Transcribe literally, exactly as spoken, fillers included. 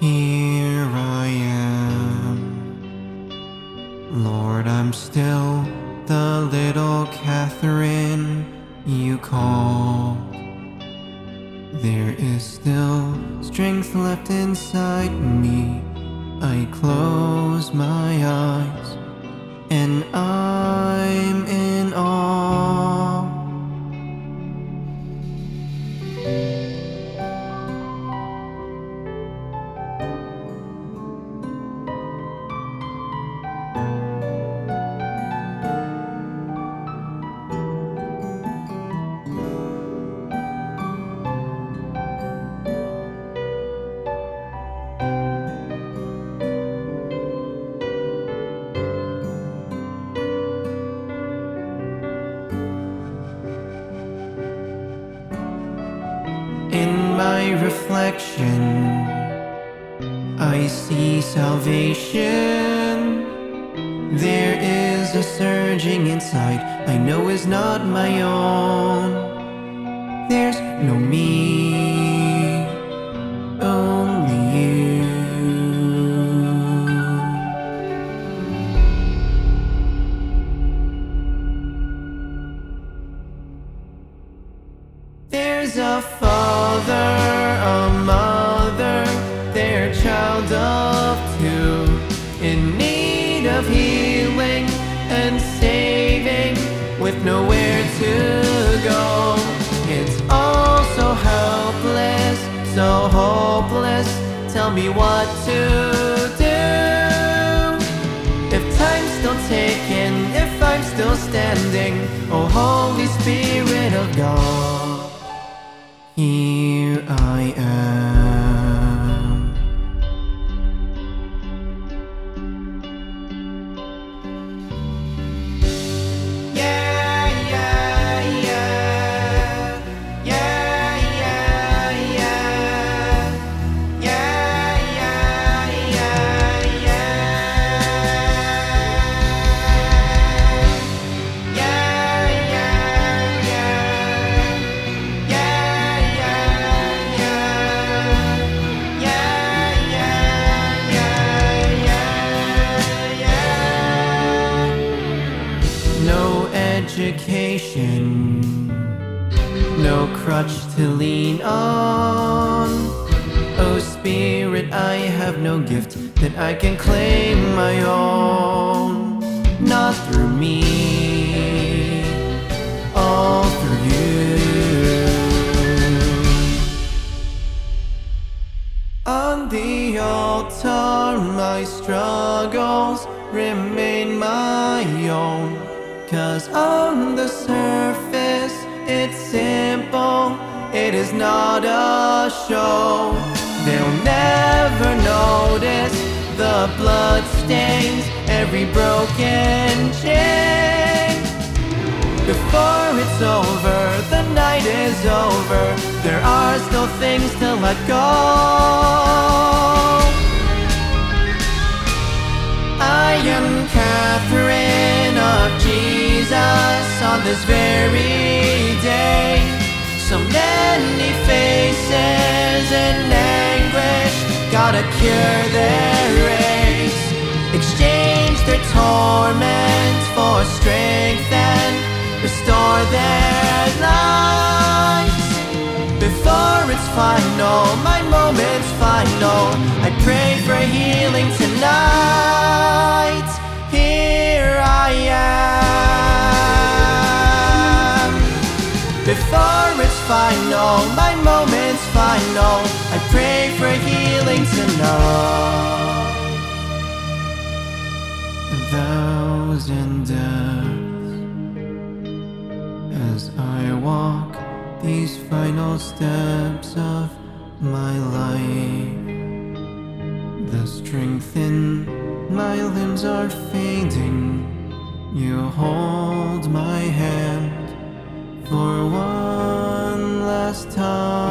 Here I am, Lord, I'm still the little Kathryn you called. There is still strength left inside me. I close my eyes and I'm in awe. In my reflection, I see salvation. There is a surging inside I know is not my own. There's no me, only you. There's a father, a mother, their child of two, in need of healing and saving, with nowhere to go. It's all so helpless, so hopeless. Tell me what to do. If time's still ticking, if I'm still standing, oh Holy Spirit of God, here I am. Yeah, yeah, yeah. Yeah, yeah, yeah. Yeah, yeah, yeah, yeah. Yeah. Education, no crutch to lean on. Oh Spirit, I have no gift that I can claim my own. Not through me, all through you. On the altar my struggles remain my own, 'cause on the surface it's simple, it is not a show. They'll never notice the blood stains every broken chain. Before it's over, the night is over, there are still things to let go. I am Kathryn of Jesus on this very day. So many faces in anguish, gotta cure their aches, exchange their torment for strength and restore their lives. Before it's final, my moment's final, I pray for healing tonight. Here I am. Before it's final, my moment's final, I pray for healing tonight. A thousand deaths as I walk these final steps of my life. The strength in my limbs are fading. You hold my hand for one last time.